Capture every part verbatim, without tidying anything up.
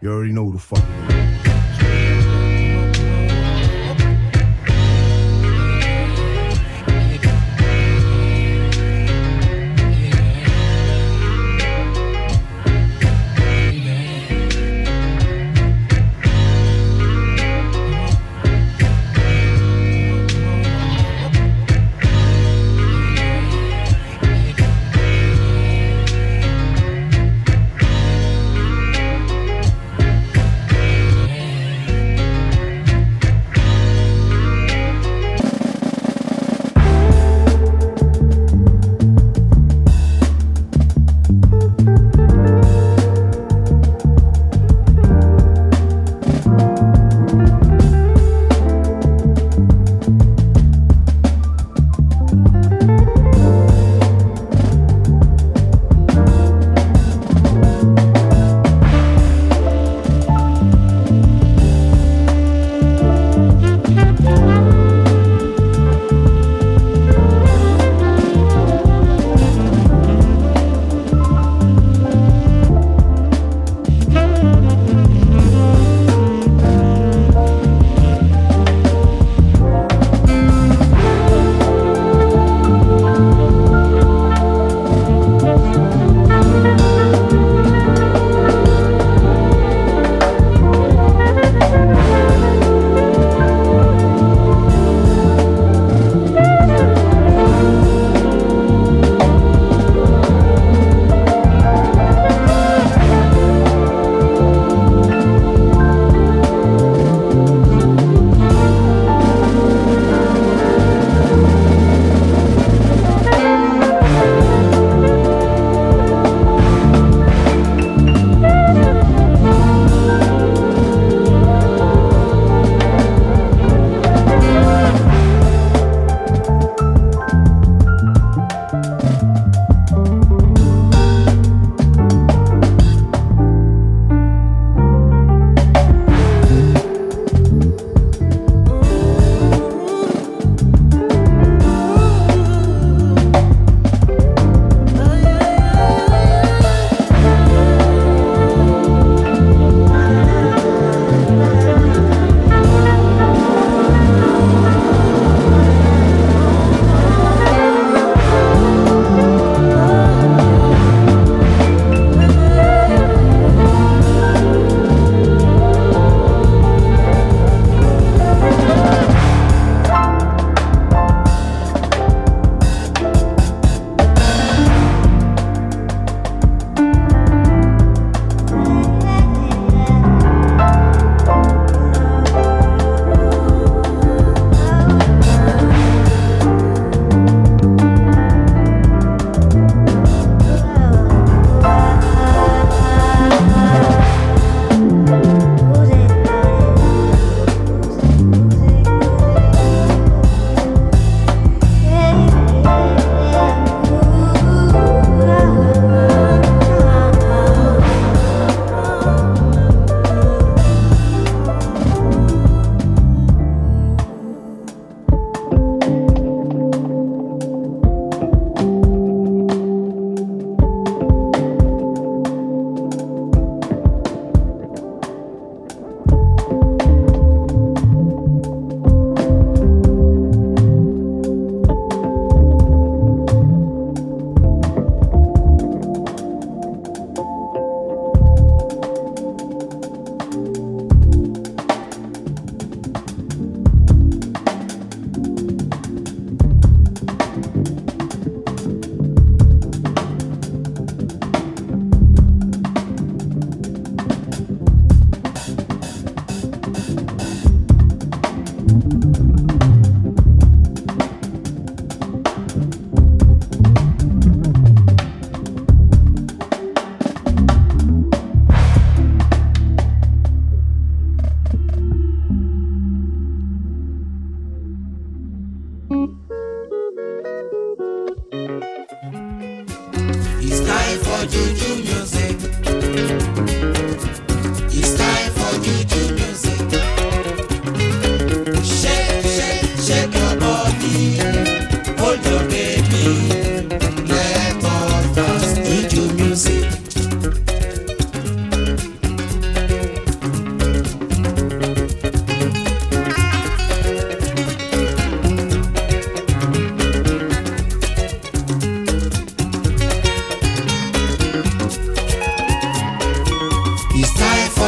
You already know who the fuck it is.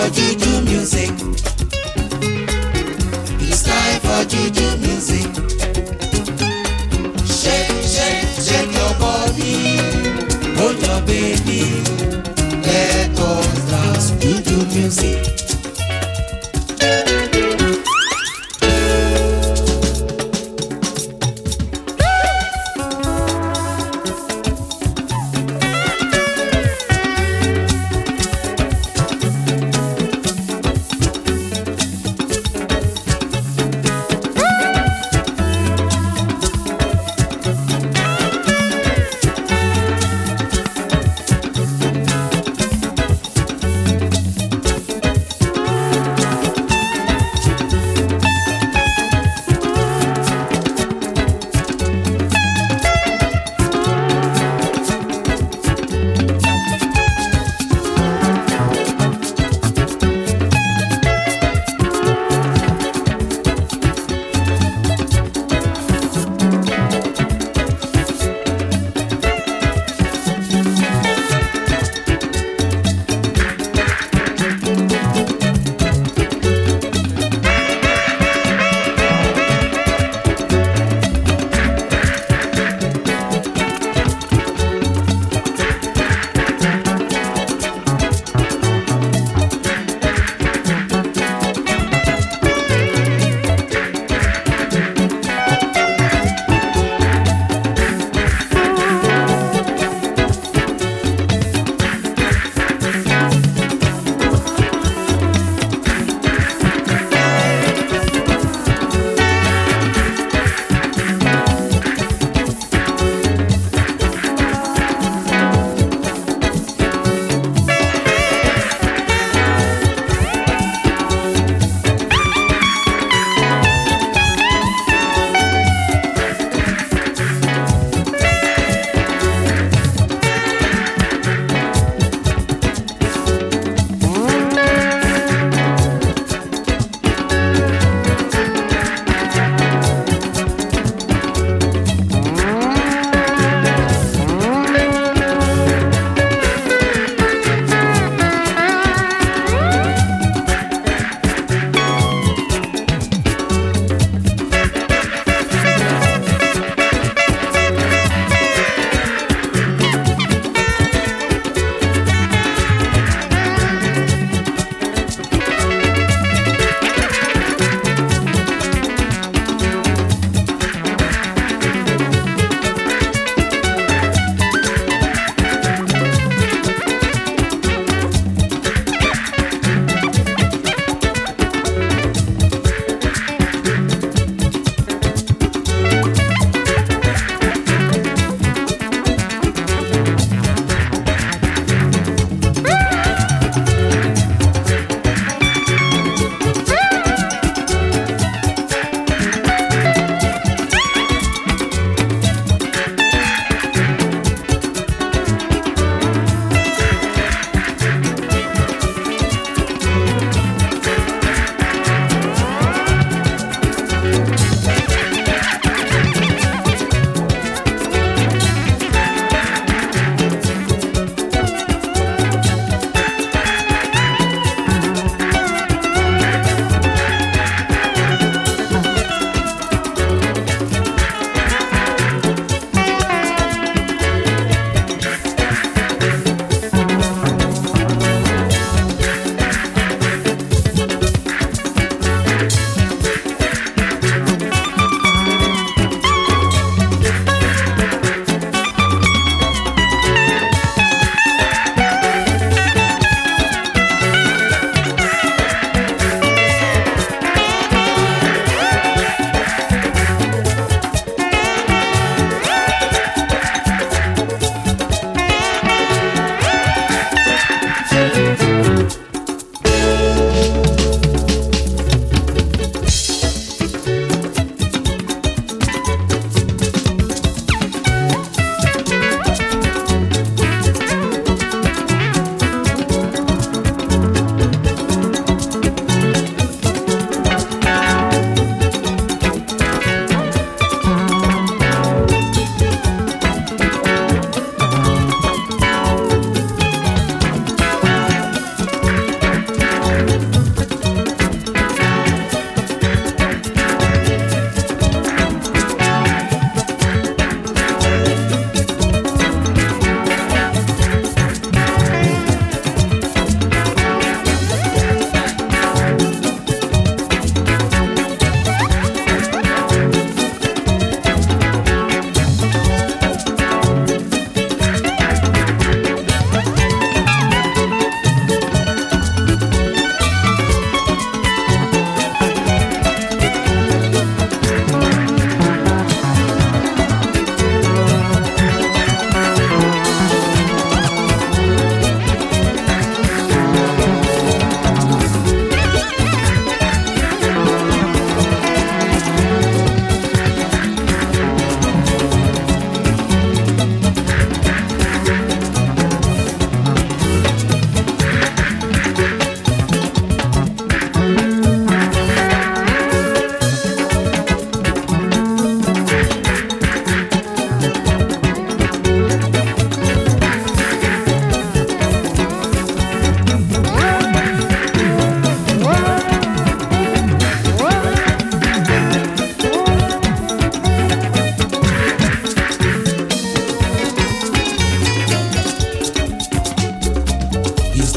for Juju music. It's time for Juju music. Shake, shake, shake your body. Hold your baby. Let us dance Juju music.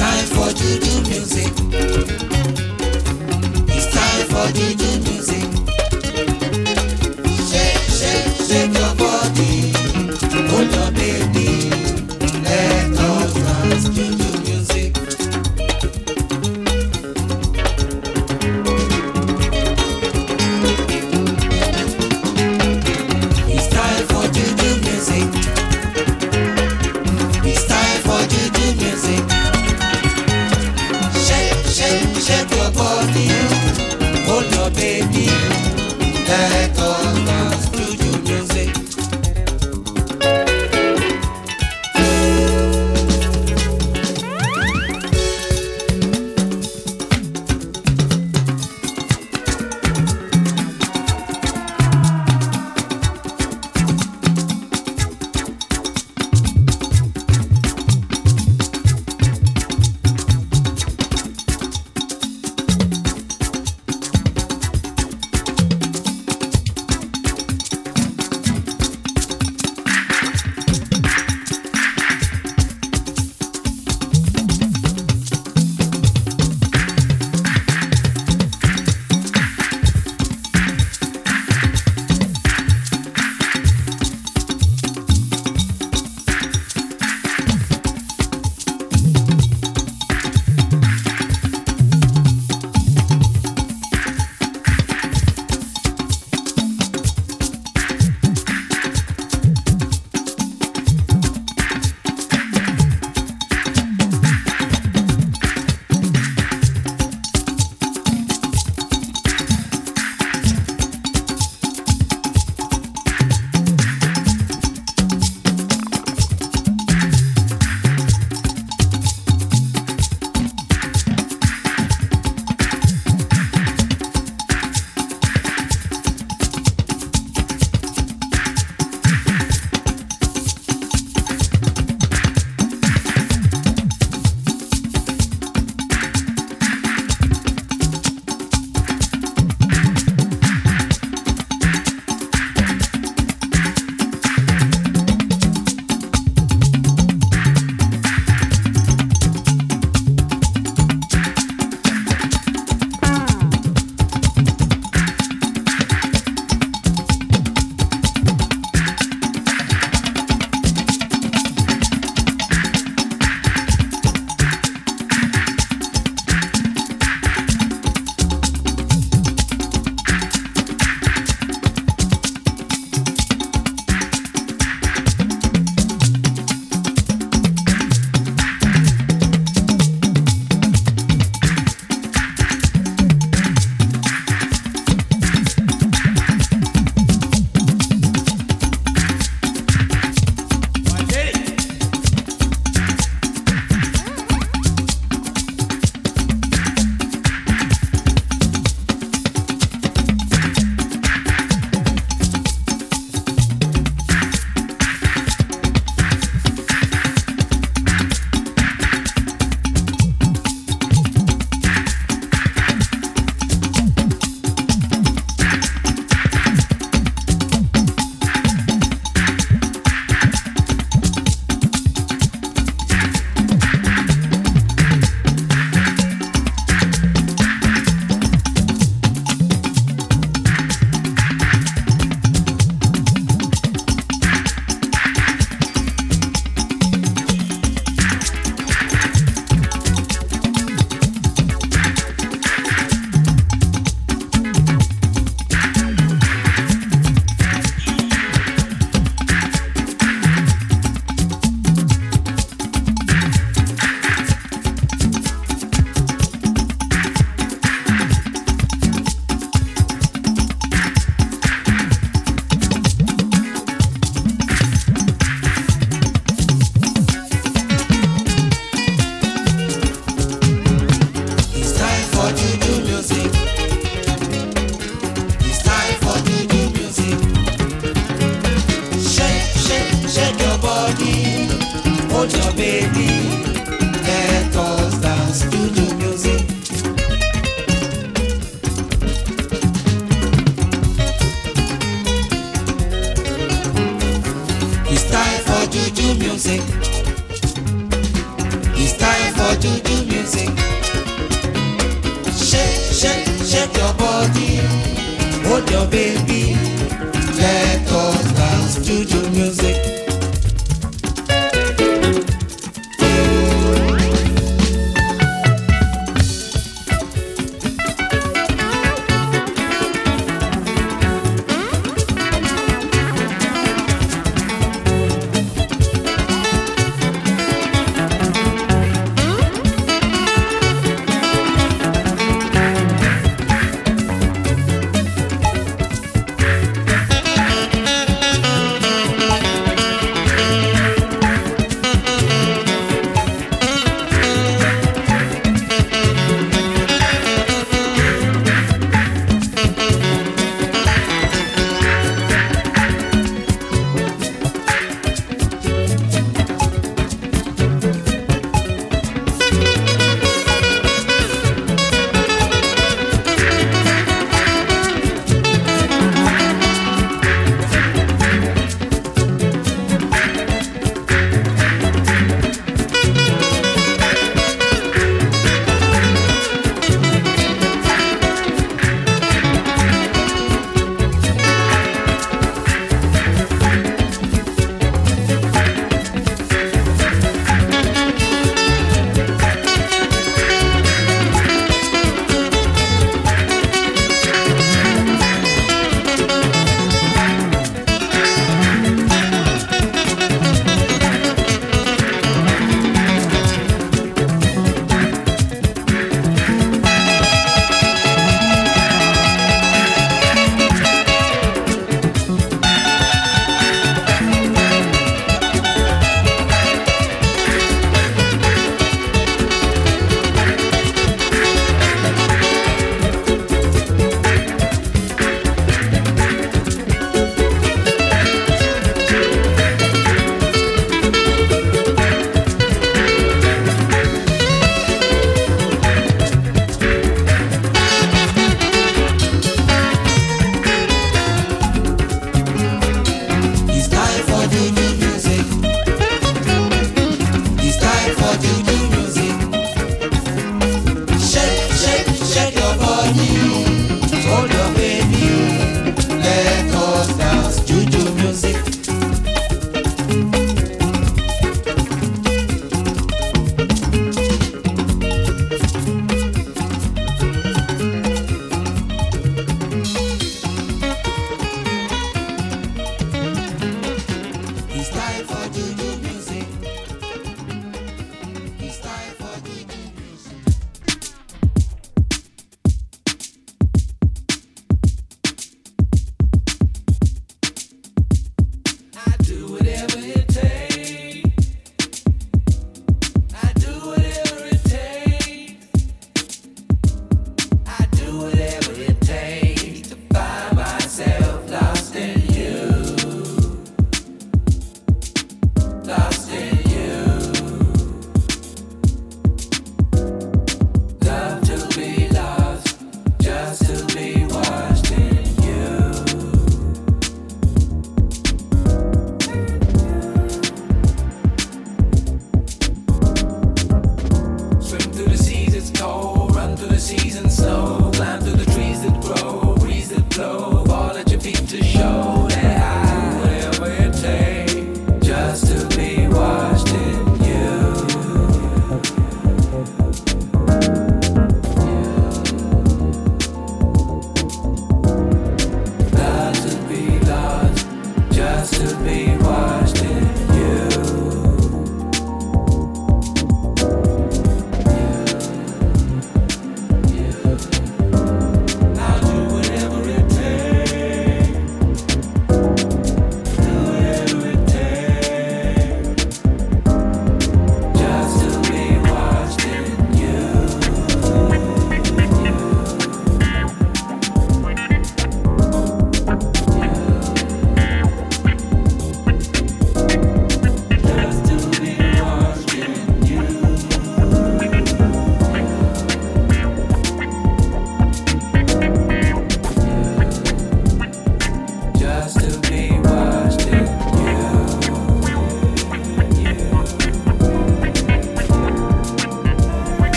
time for Juju music. It's time for Juju music. Shake, shake, shake your body. Hold your baby. Let us dance Juju music. It's time for Juju music. It's time for Juju music. Shake, shake, shake your body. Hold your baby. Let us dance Juju music. It's time for Juju music. It's time for Juju. baby. Let us dance to your music. Bye.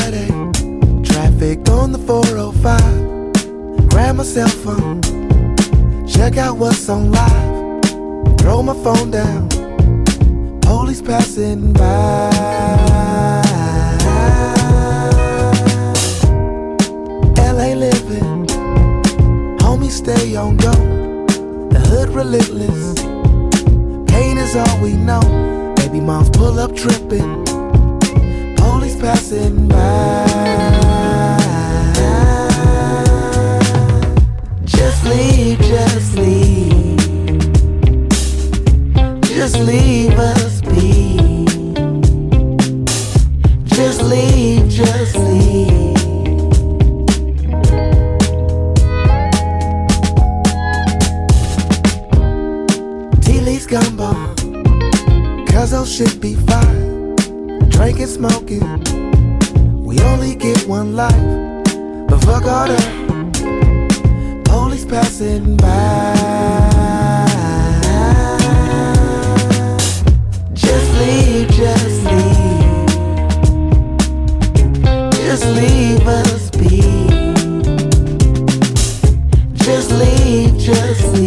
Friday. Traffic on the four oh five. Grab my cell phone, check out what's on live. Throw my phone down, police passing by. L A living, homie stay on go. The hood relentless, pain is all we know. Baby moms pull up tripping, police passing by. Just leave, just leave, just leave us be. Just leave, just leave. T-Lee's gumbo, cause those shit be fine. Drinking, smoking, we only get one life. But fuck all that, police passing by. Just leave, just leave, just leave us be. Just leave, just leave.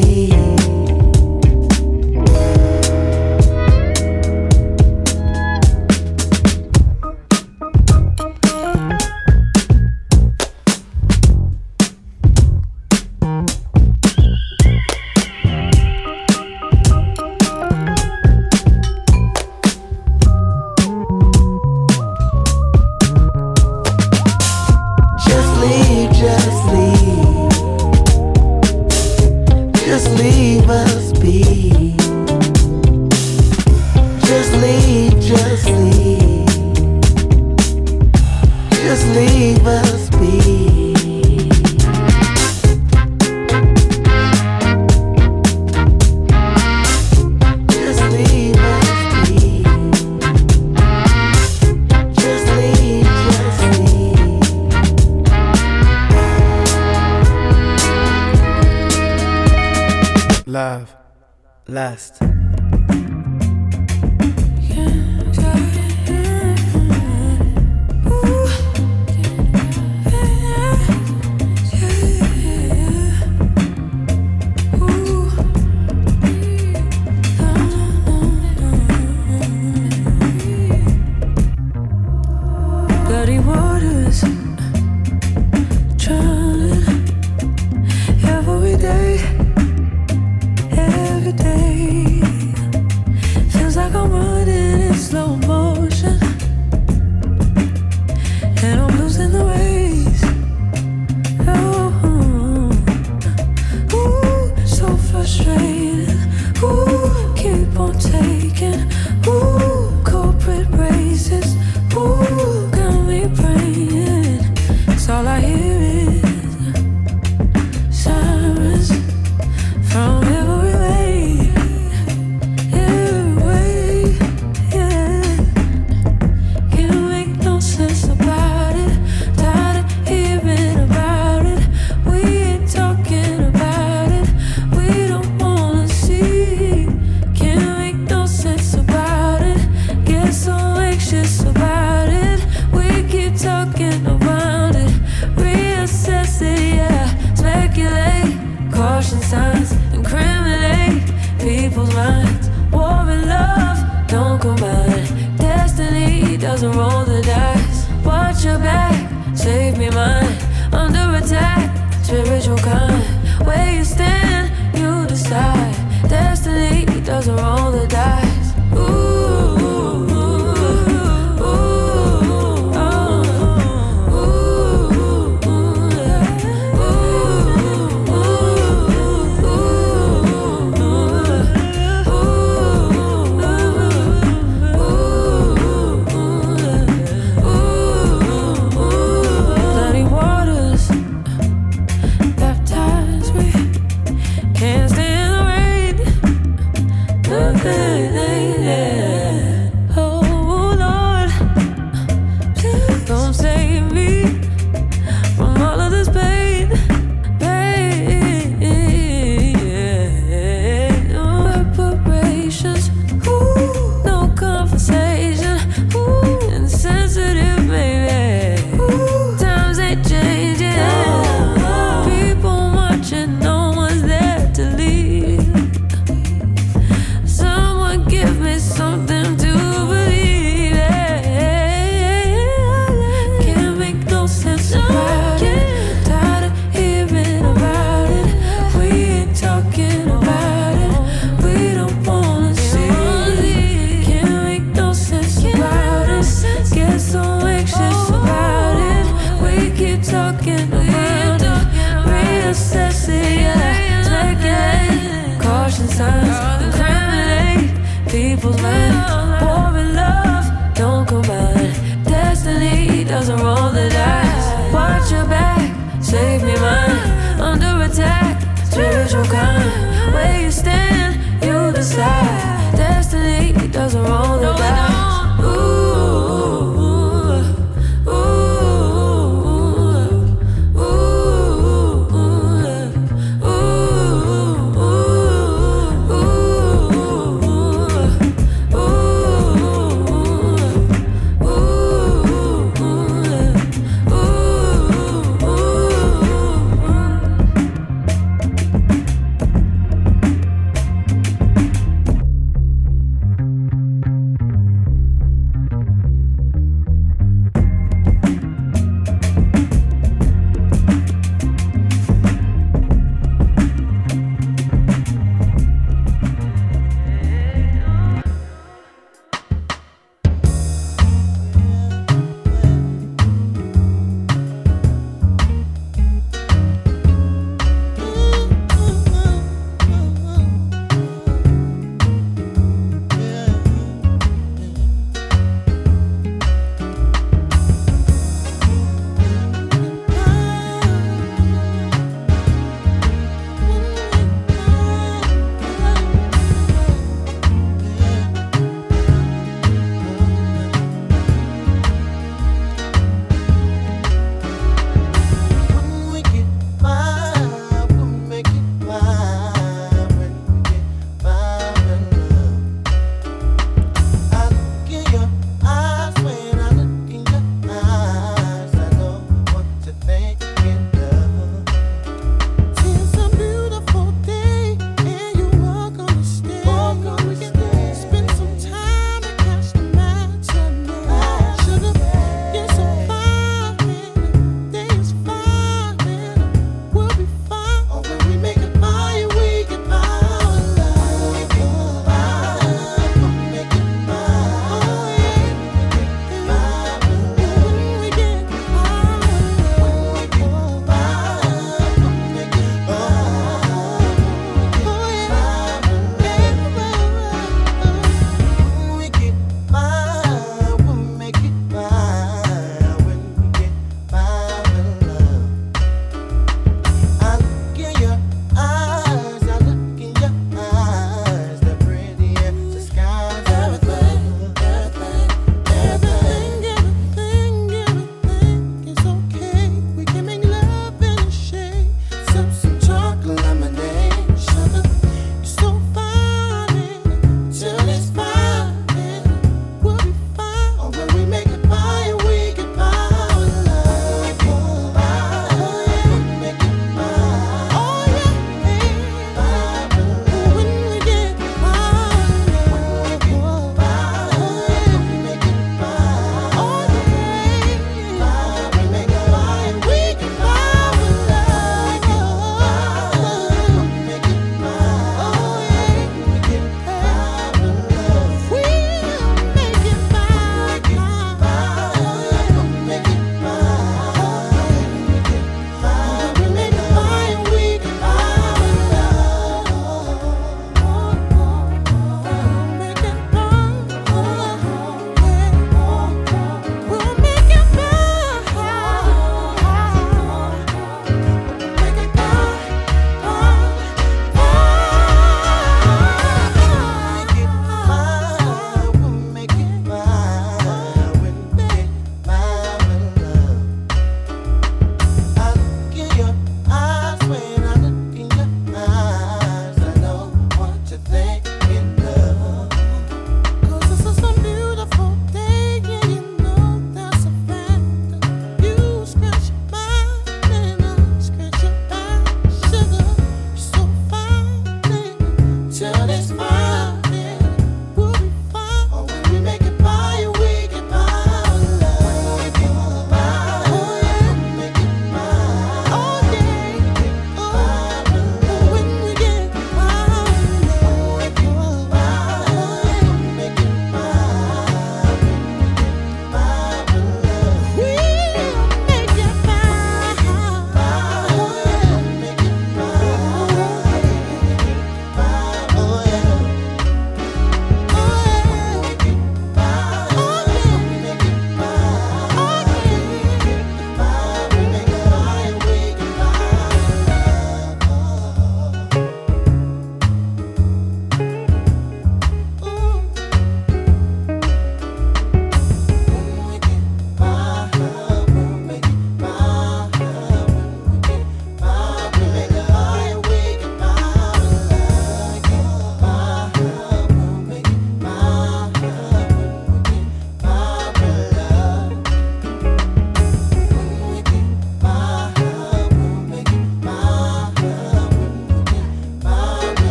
Last. Hey, hey.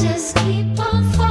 Just can't keep falling for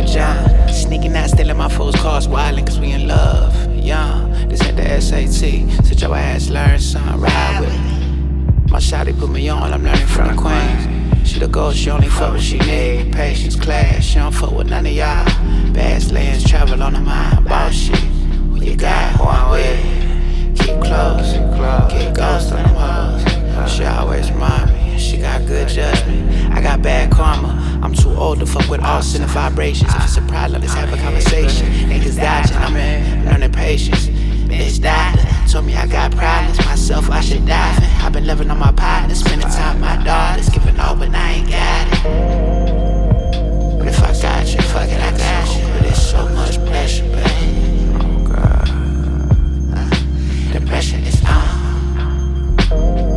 Big John. Sneaking out, stealing my fool's cars, wildin' cause we in love. Young, this ain't the S A T. Sit your ass, learn, son, ride with me. My shawty put me on, I'm learning from the queens. She the ghost, she only fuck what she need. Patience, class, she don't fuck with none of y'all. Bass lands, travel on the mind, boss shit. Who you got, who I'm with? Keep close, get ghost on them hoes. She always remind me, she got good judgment. I got bad karma. I'm too old to fuck with arts and the vibrations. If it's a problem, let's have a conversation. Niggas dodging, I'm in, learning patience. Bitch died, told me I got problems. Myself, I should die. I've been living on my partners, spending time with my daughters, giving all, but I ain't got it. But if I got you, fuck it, I got you. But it's so much pressure, baby. Oh God, uh, the pressure is on. Oh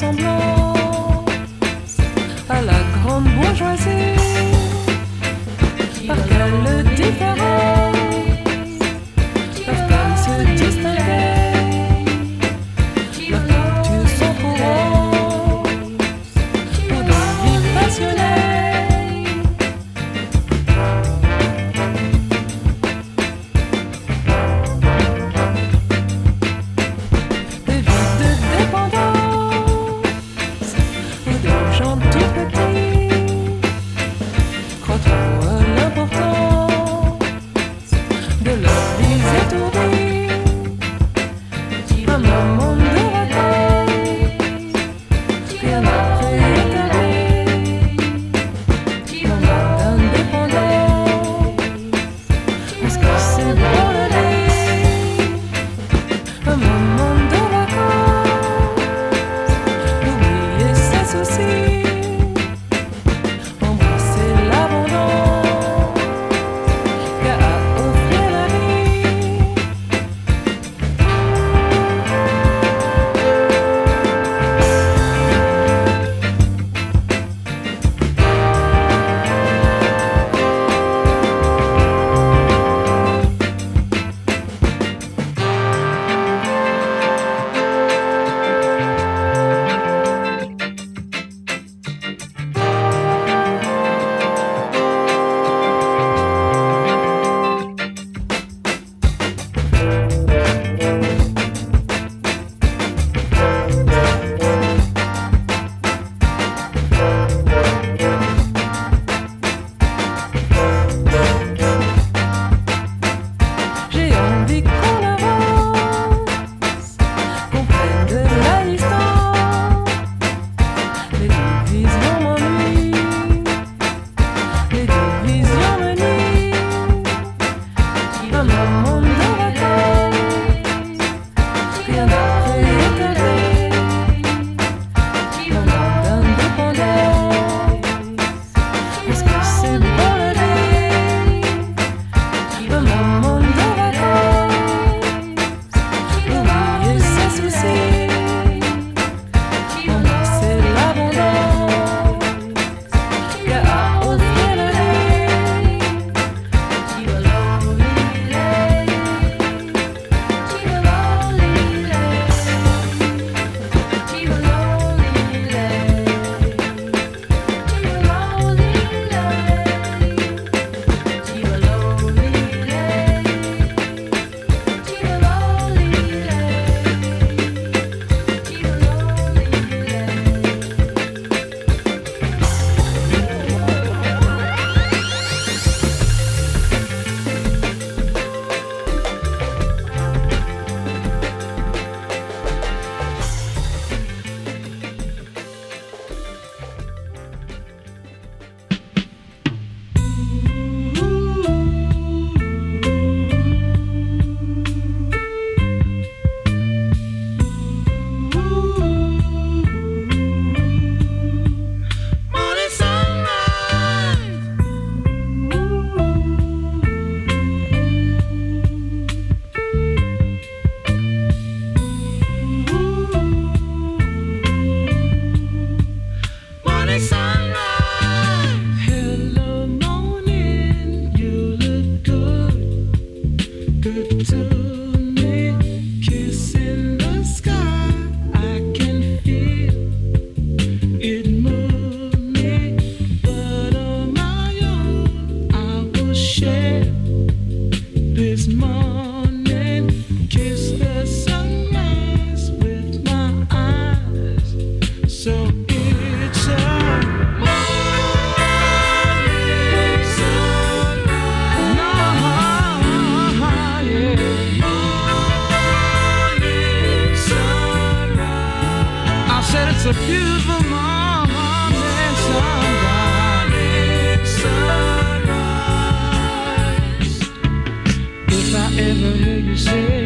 ressemblance à la grande bourgeoisie. Par quelle différence peuvent-elles se distinguer? Leurs cultures sont trop grosses pour des vies passionnées, des vies de dépendance pour des gens tout petits. Crois-tu de leurs vies étourdies, un moment de vacances, rien après établi, un monde d'indépendance. Est-ce que c'est pour le dire, un moment de vacances, oublier ses soucis, embrasser l'abondance? Morning sunlight.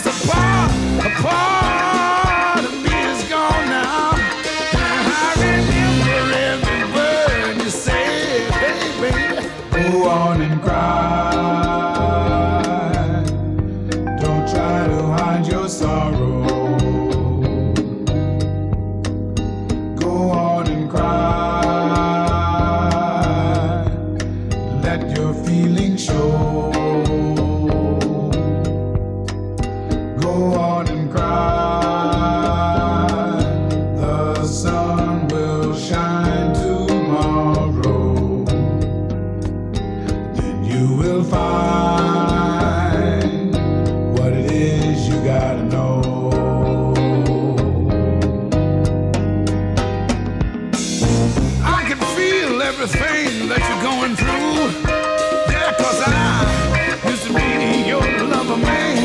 There's a part, a part of me is gone now. And I remember every word you said, baby. Go on and cry. Don't try to hide your sorrow. Go on and cry. Let your feelings show. Everything that you're going through, yeah, cause I used to be your lover, man.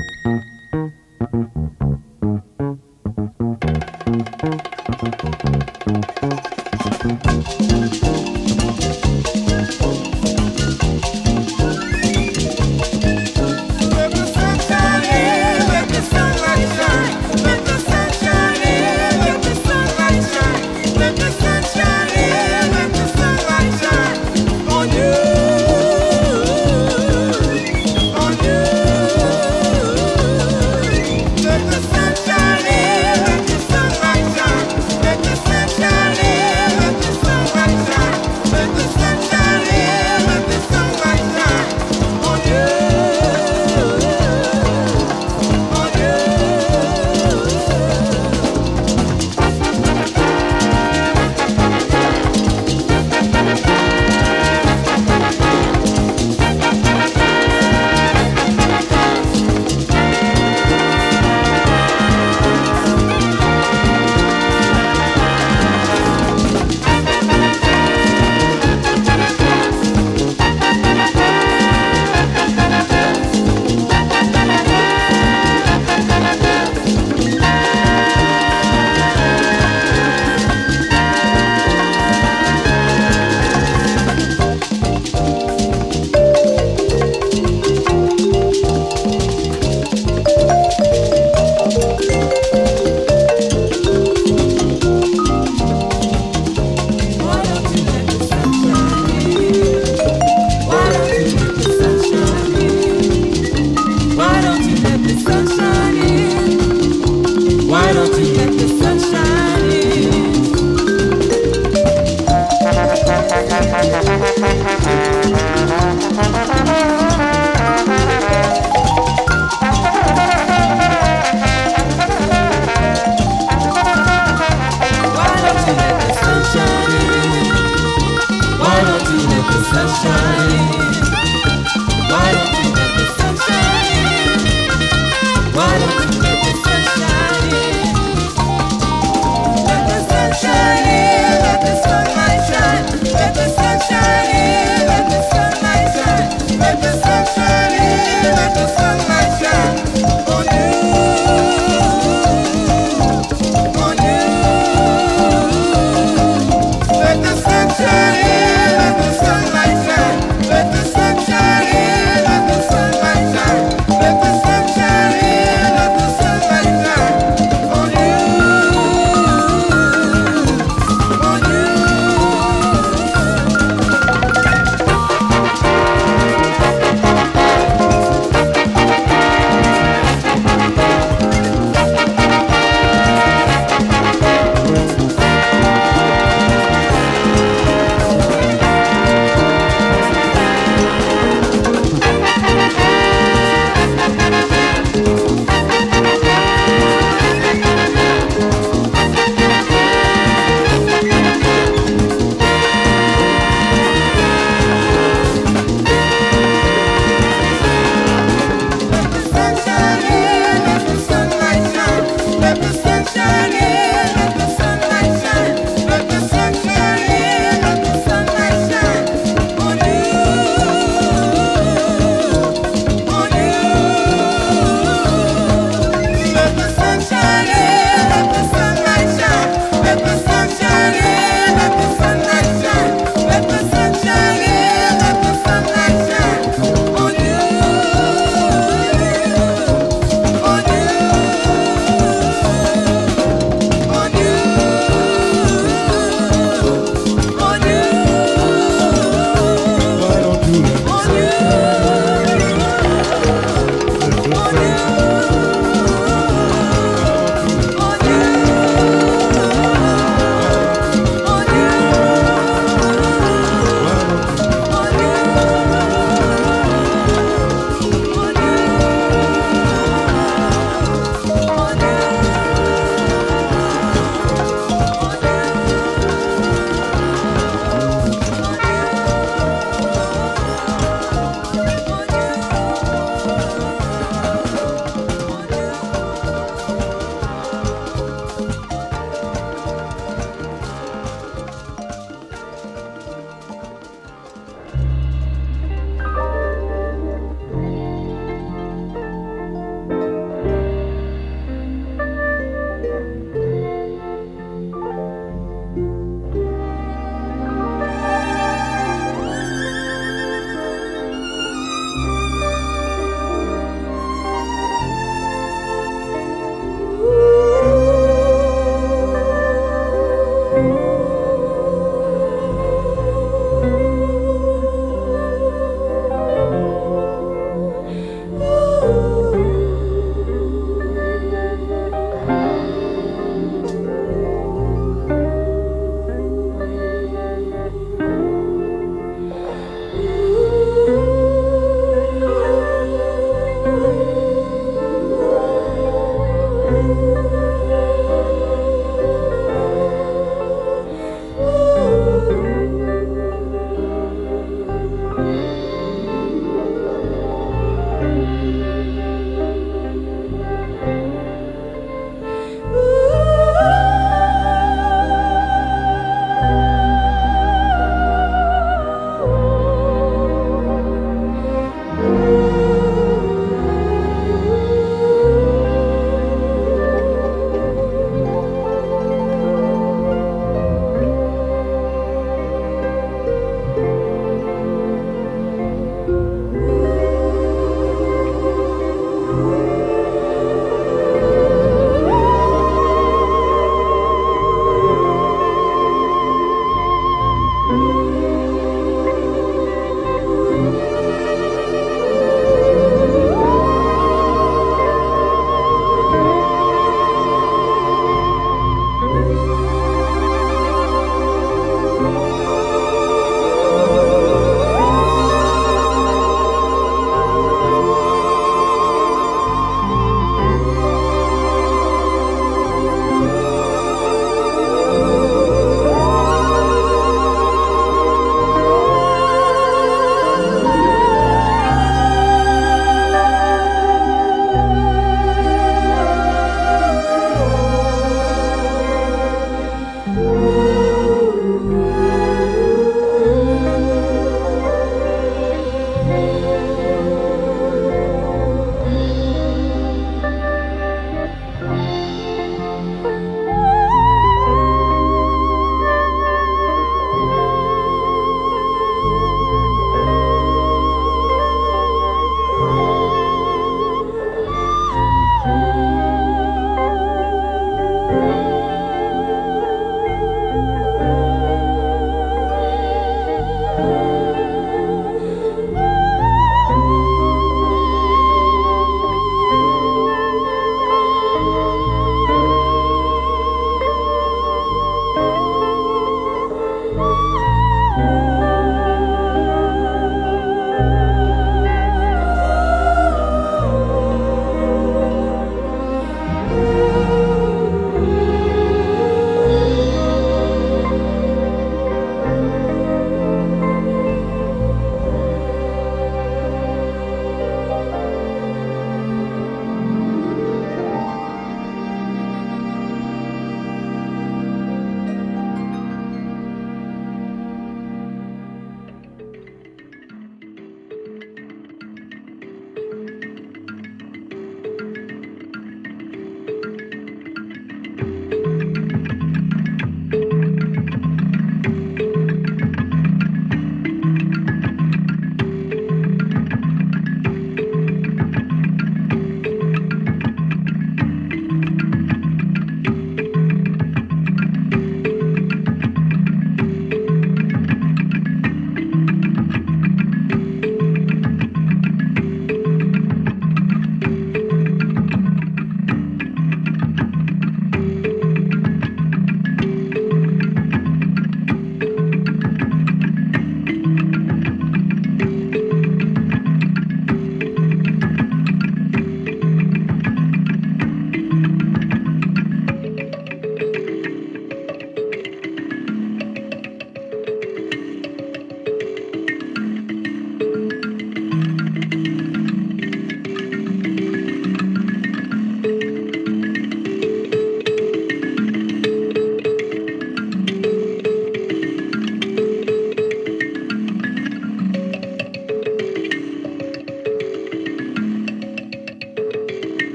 Oh,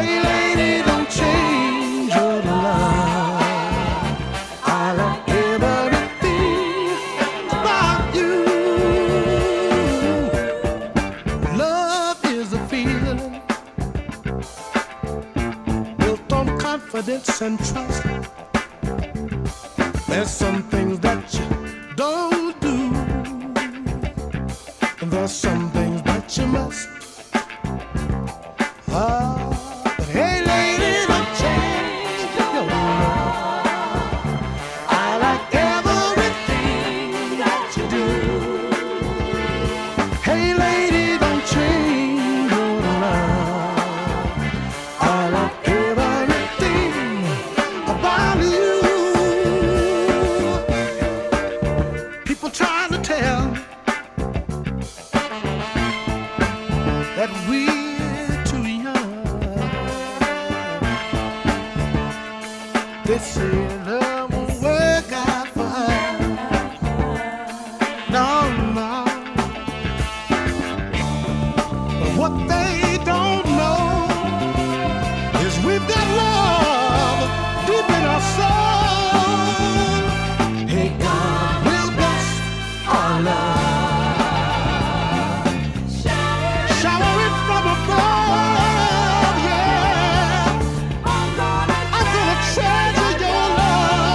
Hey lady, don't change your love. I like everything about you. Love is a feeling built on confidence and trust. There's some things that you don't do, and there's some things that you must. Ah, but hey lady, don't change your love. I like everything that you do. Hey lady, don't change your love. I like everything about you. People trying to tell that we they say love won't work out for her. No, no. But what they don't know is we've got love deep in our soul. Hey, God will bless our love. Shower it from above, yeah. I'm gonna treasure your love.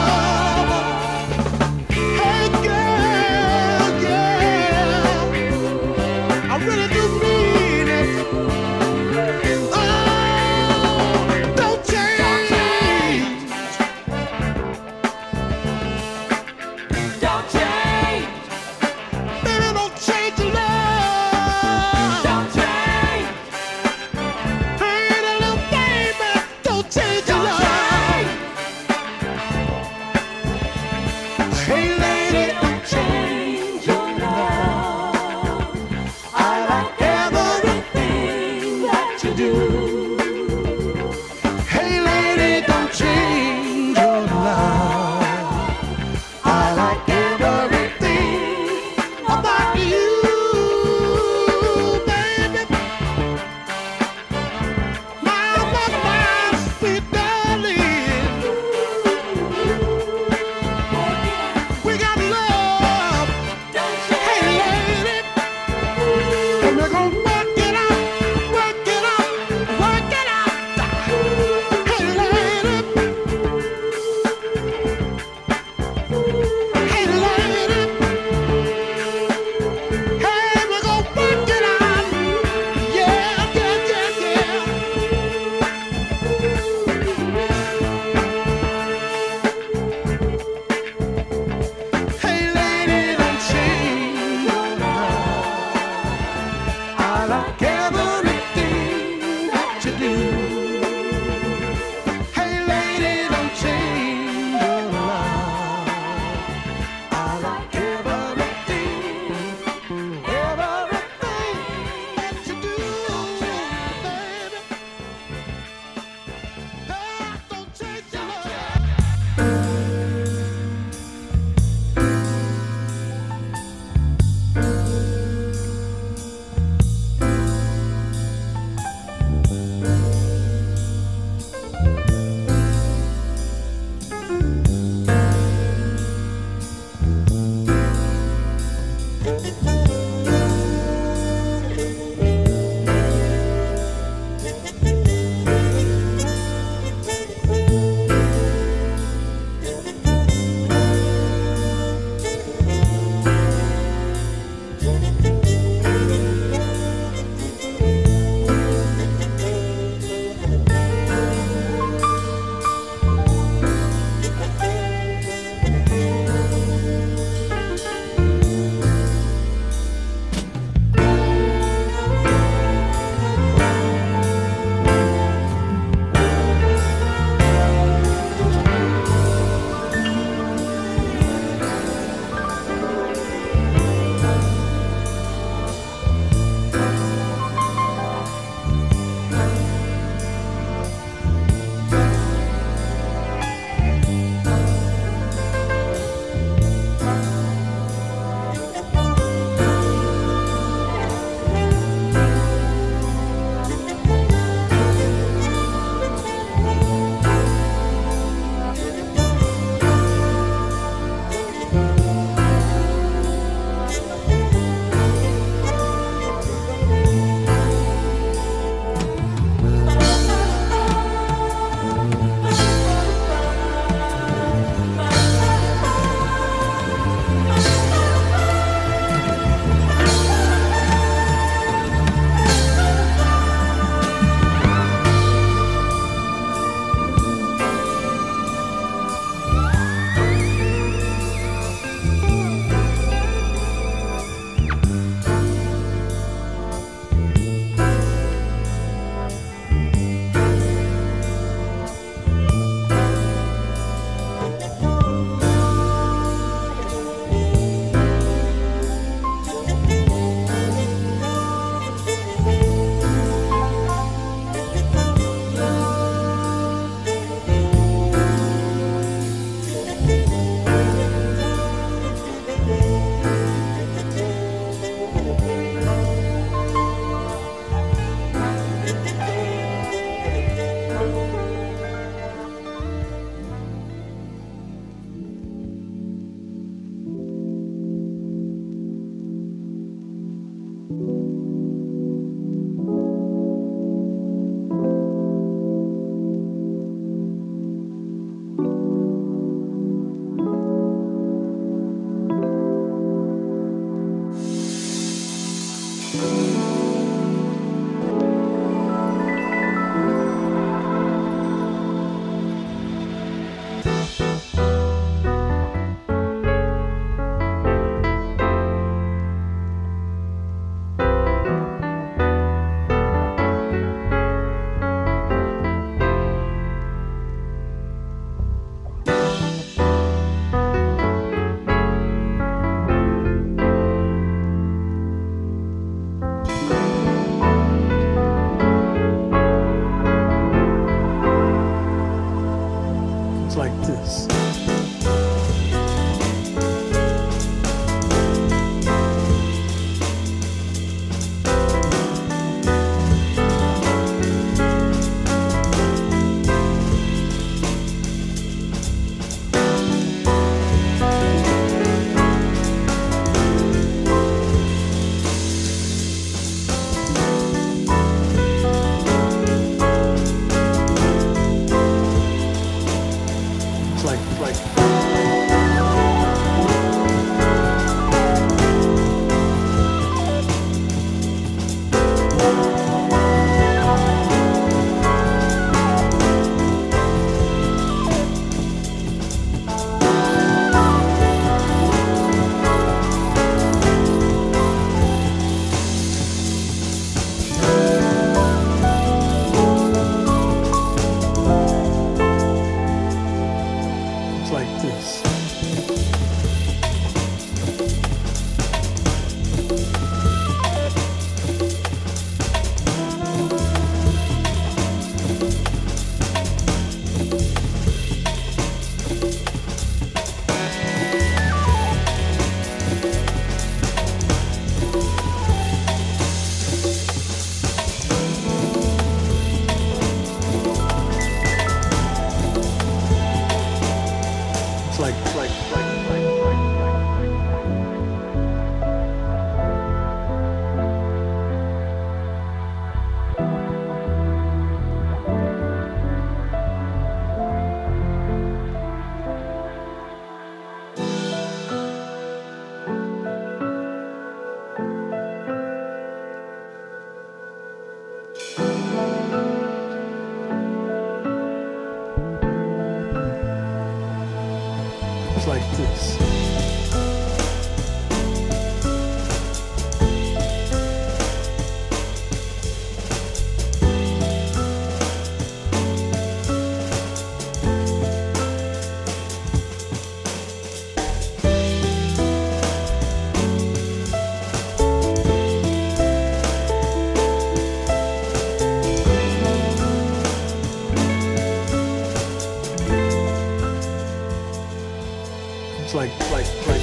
eyes. Like this. Like, like, like.